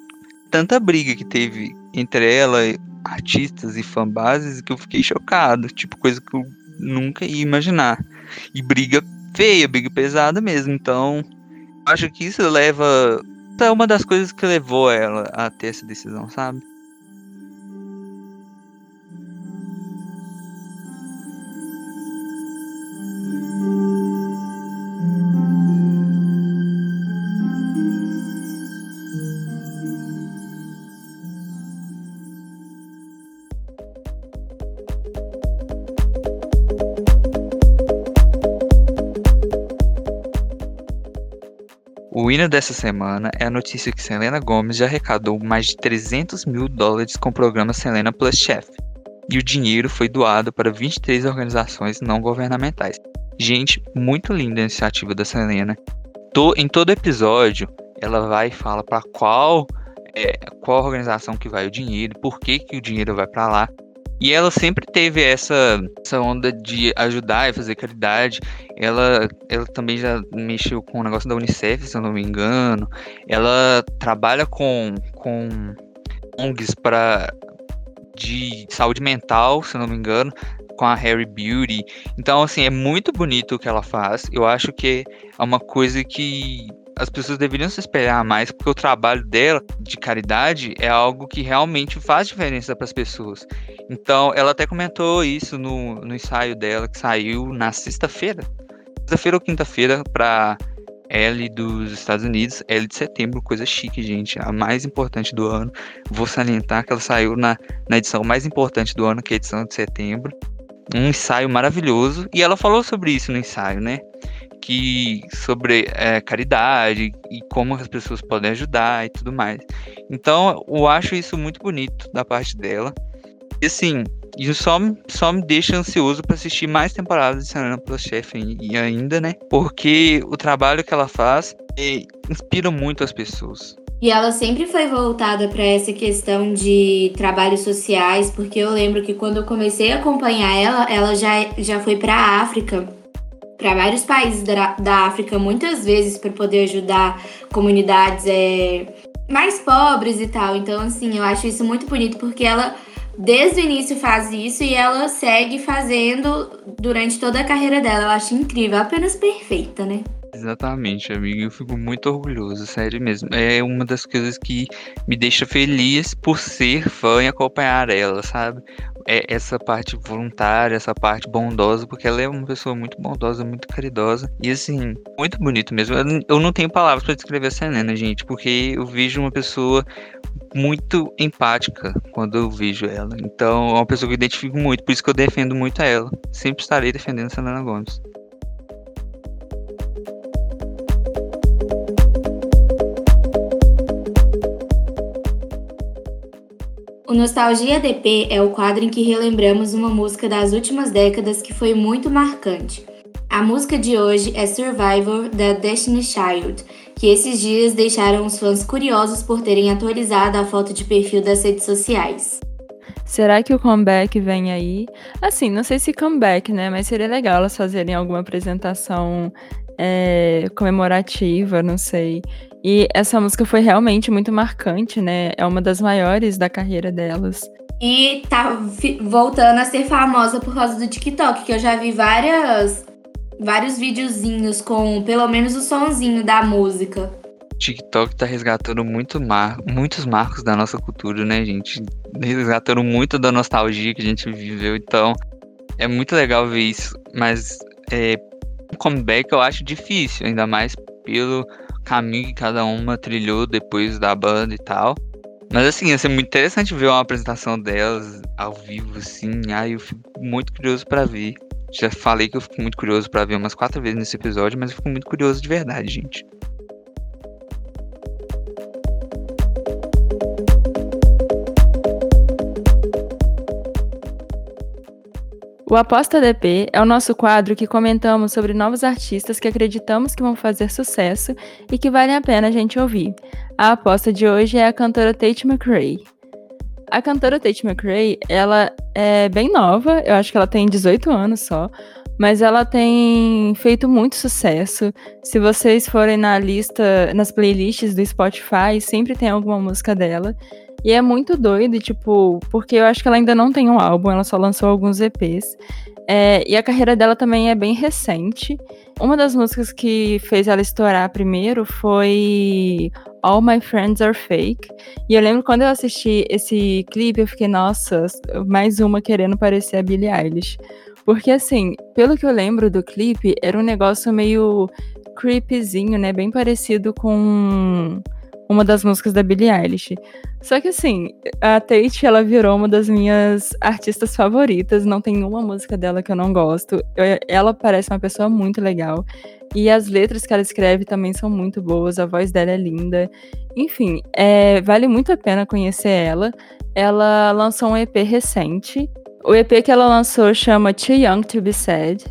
tanta briga que teve entre ela, artistas e fanbases, que eu fiquei chocado. Tipo, coisa que eu nunca ia imaginar. E briga feia, briga pesada mesmo. Então, acho que isso leva... é uma das coisas que levou ela a ter essa decisão, sabe? O hino dessa semana é a notícia que Selena Gomez já arrecadou mais de trezentos mil dólares com o programa Selena Plus Chef. E o dinheiro foi doado para vinte e três organizações não governamentais. Gente, muito linda a iniciativa da Selena. Tô, em todo episódio, ela vai e fala para qual, é, qual organização que vai o dinheiro, por que, que o dinheiro vai para lá. E ela sempre teve essa, essa onda de ajudar e fazer caridade. Ela, ela também já mexeu com o negócio da Unicef, se eu não me engano. Ela trabalha com, com O N Gs pra, de saúde mental, se eu não me engano, com a Hair Beauty. Então, assim, é muito bonito o que ela faz. Eu acho que é uma coisa que as pessoas deveriam se espelhar mais, porque o trabalho dela de caridade é algo que realmente faz diferença para as pessoas. Então, ela até comentou isso no, no ensaio dela, que saiu na sexta-feira. Sexta-feira ou quinta-feira, para L dos Estados Unidos, L de setembro, coisa chique, gente, a mais importante do ano. Vou salientar que ela saiu na, na edição mais importante do ano, que é a edição de setembro. Um ensaio maravilhoso, e ela falou sobre isso no ensaio, né? Que sobre é, caridade e como as pessoas podem ajudar e tudo mais. Então, eu acho isso muito bonito da parte dela. E assim, isso só, só me deixa ansioso para assistir mais temporadas de Selena Plus Chef e ainda, né? Porque o trabalho que ela faz é, inspira muito as pessoas. E ela sempre foi voltada para essa questão de trabalhos sociais, porque eu lembro que quando eu comecei a acompanhar ela, ela já, já foi para a África, para vários países da, da África, muitas vezes para poder ajudar comunidades é, mais pobres e tal. Então, assim, eu acho isso muito bonito, porque ela, desde o início, faz isso e ela segue fazendo durante toda a carreira dela. Eu acho incrível, apenas perfeita, né? Exatamente, amiga. Eu fico muito orgulhoso, sério mesmo. É uma das coisas que me deixa feliz por ser fã e acompanhar ela, sabe? É essa parte voluntária, essa parte bondosa, porque ela é uma pessoa muito bondosa, muito caridosa. E assim, muito bonito mesmo. Eu não tenho palavras para descrever a Selena, gente, porque eu vejo uma pessoa muito empática quando eu vejo ela. Então, é uma pessoa que eu identifico muito, por isso que eu defendo muito a ela. Sempre estarei defendendo a Selena Gomez. O Nostalgia A D P é o quadro em que relembramos uma música das últimas décadas que foi muito marcante. A música de hoje é Survivor, da Destiny's Child, que esses dias deixaram os fãs curiosos por terem atualizado a foto de perfil das redes sociais. Será que o comeback vem aí? Assim, não sei se comeback, né? Mas seria legal elas fazerem alguma apresentação é, comemorativa, não sei. E essa música foi realmente muito marcante, né? É uma das maiores da carreira delas. E tá fi- voltando a ser famosa por causa do TikTok, que eu já vi várias, vários videozinhos com pelo menos o sonzinho da música. TikTok tá resgatando muito mar- muitos marcos da nossa cultura, né, gente? Resgatando muito da nostalgia que a gente viveu. Então, é muito legal ver isso. Mas é, um comeback eu acho difícil, ainda mais pelo caminho que cada uma trilhou depois da banda e tal. Mas assim, ia ser muito interessante ver uma apresentação delas ao vivo, assim. Ah, eu fico muito curioso pra ver. Já falei que eu fico muito curioso pra ver umas quatro vezes nesse episódio, mas eu fico muito curioso de verdade, gente. O Aposta A D P é o nosso quadro que comentamos sobre novos artistas que acreditamos que vão fazer sucesso e que valem a pena a gente ouvir. A aposta de hoje é a cantora Tate McRae. A cantora Tate McRae, ela é bem nova, eu acho que ela tem dezoito anos só, mas ela tem feito muito sucesso. Se vocês forem na lista, nas playlists do Spotify, sempre tem alguma música dela. E é muito doido, tipo, porque eu acho que ela ainda não tem um álbum, ela só lançou alguns E Pês. É, e a carreira dela também é bem recente. Uma das músicas que fez ela estourar primeiro foi All My Friends Are Fake. E eu lembro quando eu assisti esse clipe, eu fiquei, nossa, mais uma querendo parecer a Billie Eilish. Porque assim, pelo que eu lembro do clipe, era um negócio meio creepyzinho, né? Bem parecido com uma das músicas da Billie Eilish. Só que assim, a Tate, ela virou uma das minhas artistas favoritas, não tem uma música dela que eu não gosto. Eu, ela parece uma pessoa muito legal, e as letras que ela escreve também são muito boas, a voz dela é linda. Enfim, é, vale muito a pena conhecer ela. Ela lançou um E P recente. O E P que ela lançou chama Too Young to Be Sad.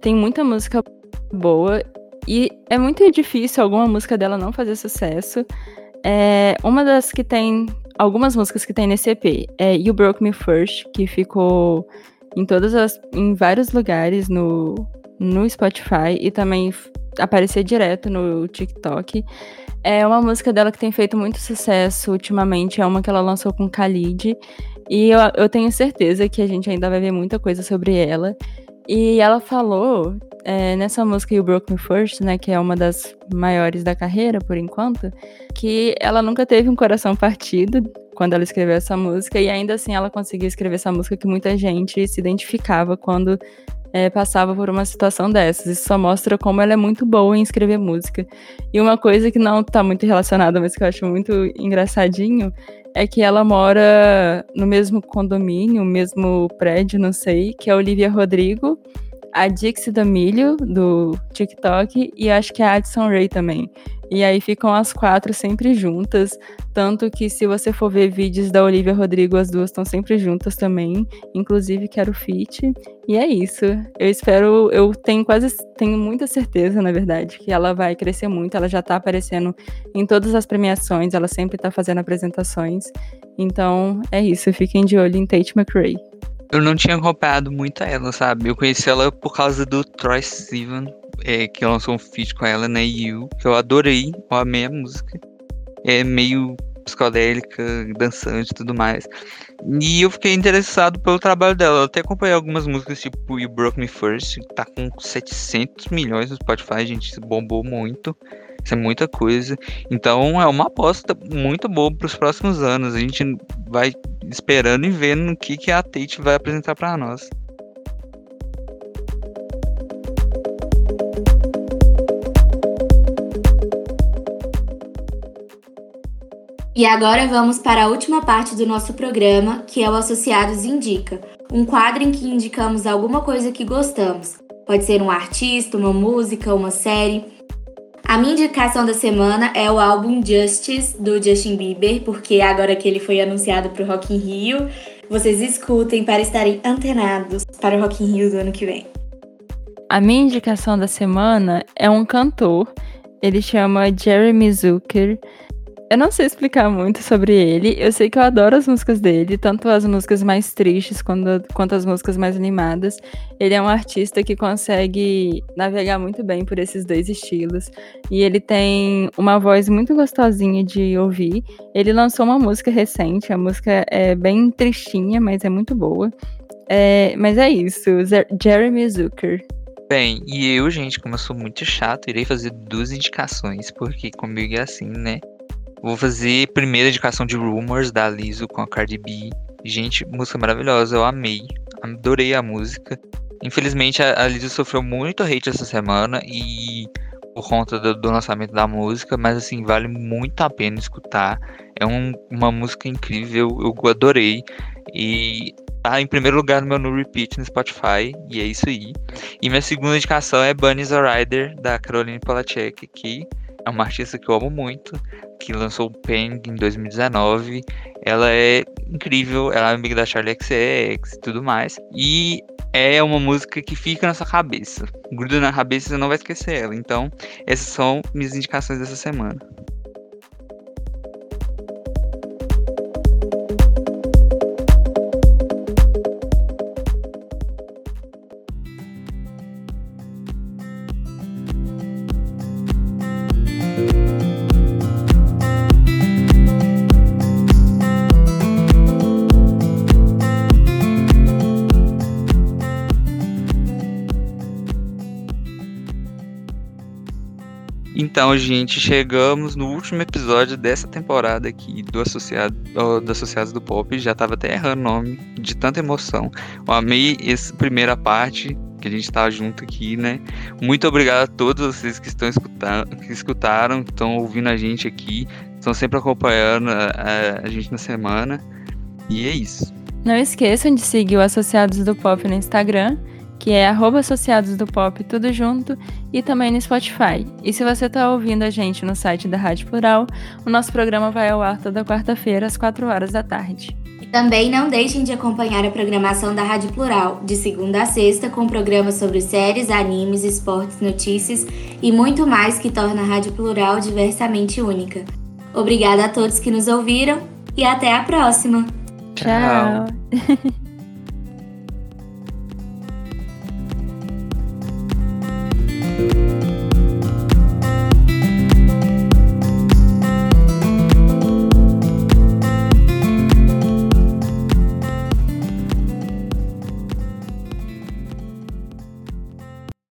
Tem muita música boa, e é muito difícil alguma música dela não fazer sucesso. É, uma das que tem... Algumas músicas que tem nesse E P é You Broke Me First, que ficou em, todas as, em vários lugares no, no Spotify, e também aparecer direto no TikTok. É uma música dela que tem feito muito sucesso ultimamente, é uma que ela lançou com Khalid, e eu, eu tenho certeza que a gente ainda vai ver muita coisa sobre ela. E ela falou, é, nessa música You Broke Me First, né, que é uma das maiores da carreira, por enquanto, que ela nunca teve um coração partido quando ela escreveu essa música, e ainda assim ela conseguiu escrever essa música que muita gente se identificava quando é, passava por uma situação dessas. Isso só mostra como ela é muito boa em escrever música. E uma coisa que não tá muito relacionada, mas que eu acho muito engraçadinho, é que ela mora no mesmo condomínio, mesmo prédio, não sei, que é a Olivia Rodrigo, a Dixie D'Amelio, do TikTok, e acho que a Addison Rae também. E aí ficam as quatro sempre juntas, tanto que se você for ver vídeos da Olivia Rodrigo, as duas estão sempre juntas também, inclusive quero feat. E é isso, eu espero, eu tenho quase, tenho muita certeza, na verdade, que ela vai crescer muito. Ela já tá aparecendo em todas as premiações, ela sempre tá fazendo apresentações, então é isso, fiquem de olho em Tate McRae. Eu não tinha acompanhado muito ela, sabe? Eu conheci ela por causa do Troye Sivan, é, que lançou um feat com ela, né? You, que eu adorei, eu amei a música. É meio psicodélica, dançante e tudo mais. E eu fiquei interessado pelo trabalho dela. Eu até acompanhei algumas músicas, tipo You Broke Me First, que tá com setecentos milhões no Spotify, gente, isso bombou muito. Isso é muita coisa. Então é uma aposta muito boa pros próximos anos. A gente vai esperando e vendo o que, que a Tate vai apresentar para nós. E agora vamos para a última parte do nosso programa, que é o Associados Indica, um quadro em que indicamos alguma coisa que gostamos. Pode ser um artista, uma música, uma série. A minha indicação da semana é o álbum Justice, do Justin Bieber, porque agora que ele foi anunciado para o Rock in Rio, vocês escutem para estarem antenados para o Rock in Rio do ano que vem. A minha indicação da semana é um cantor, ele chama Jeremy Zucker. Eu não sei explicar muito sobre ele, eu sei que eu adoro as músicas dele, tanto as músicas mais tristes quanto, quanto as músicas mais animadas. Ele é um artista que consegue navegar muito bem por esses dois estilos, e ele tem uma voz muito gostosinha de ouvir. Ele lançou uma música recente, a música é bem tristinha, mas é muito boa. É, mas é isso, Jeremy Zucker. Bem, e eu, gente, como eu sou muito chato, irei fazer duas indicações, porque comigo é assim, né? Vou fazer primeira indicação de Rumors, da Lizzo com a Cardi B. Gente, música maravilhosa, eu amei. Adorei a música. Infelizmente, a Lizzo sofreu muito hate essa semana, e por conta do, do lançamento da música, mas assim, vale muito a pena escutar. É um, uma música incrível, eu adorei. E tá em primeiro lugar no meu No Repeat no Spotify, e é isso aí. E minha segunda indicação é Bunny's a Rider, da Caroline Polachek, que é uma artista que eu amo muito, que lançou o Peng em dois mil e dezenove. Ela é incrível, ela é amiga da Charli X C X e tudo mais. E é uma música que fica na sua cabeça, gruda na cabeça e você não vai esquecer ela. Então, essas são minhas indicações dessa semana. Então, gente, chegamos no último episódio dessa temporada aqui do Associado, do Associados do Pop. Já tava até errando o nome, de tanta emoção. Eu amei essa primeira parte, que a gente tá junto aqui, né? Muito obrigado a todos vocês que estão escutando, que escutaram, que estão ouvindo a gente aqui, estão sempre acompanhando a, a gente na semana. E é isso. Não esqueçam de seguir o Associados do Pop no Instagram, que é arroba Associados do Pop, tudo junto, e também no Spotify. E se você está ouvindo a gente no site da Rádio Plural, o nosso programa vai ao ar toda quarta-feira, às quatro horas da tarde. E também não deixem de acompanhar a programação da Rádio Plural, de segunda a sexta, com programas sobre séries, animes, esportes, notícias e muito mais que torna a Rádio Plural diversamente única. Obrigada a todos que nos ouviram e até a próxima! Tchau!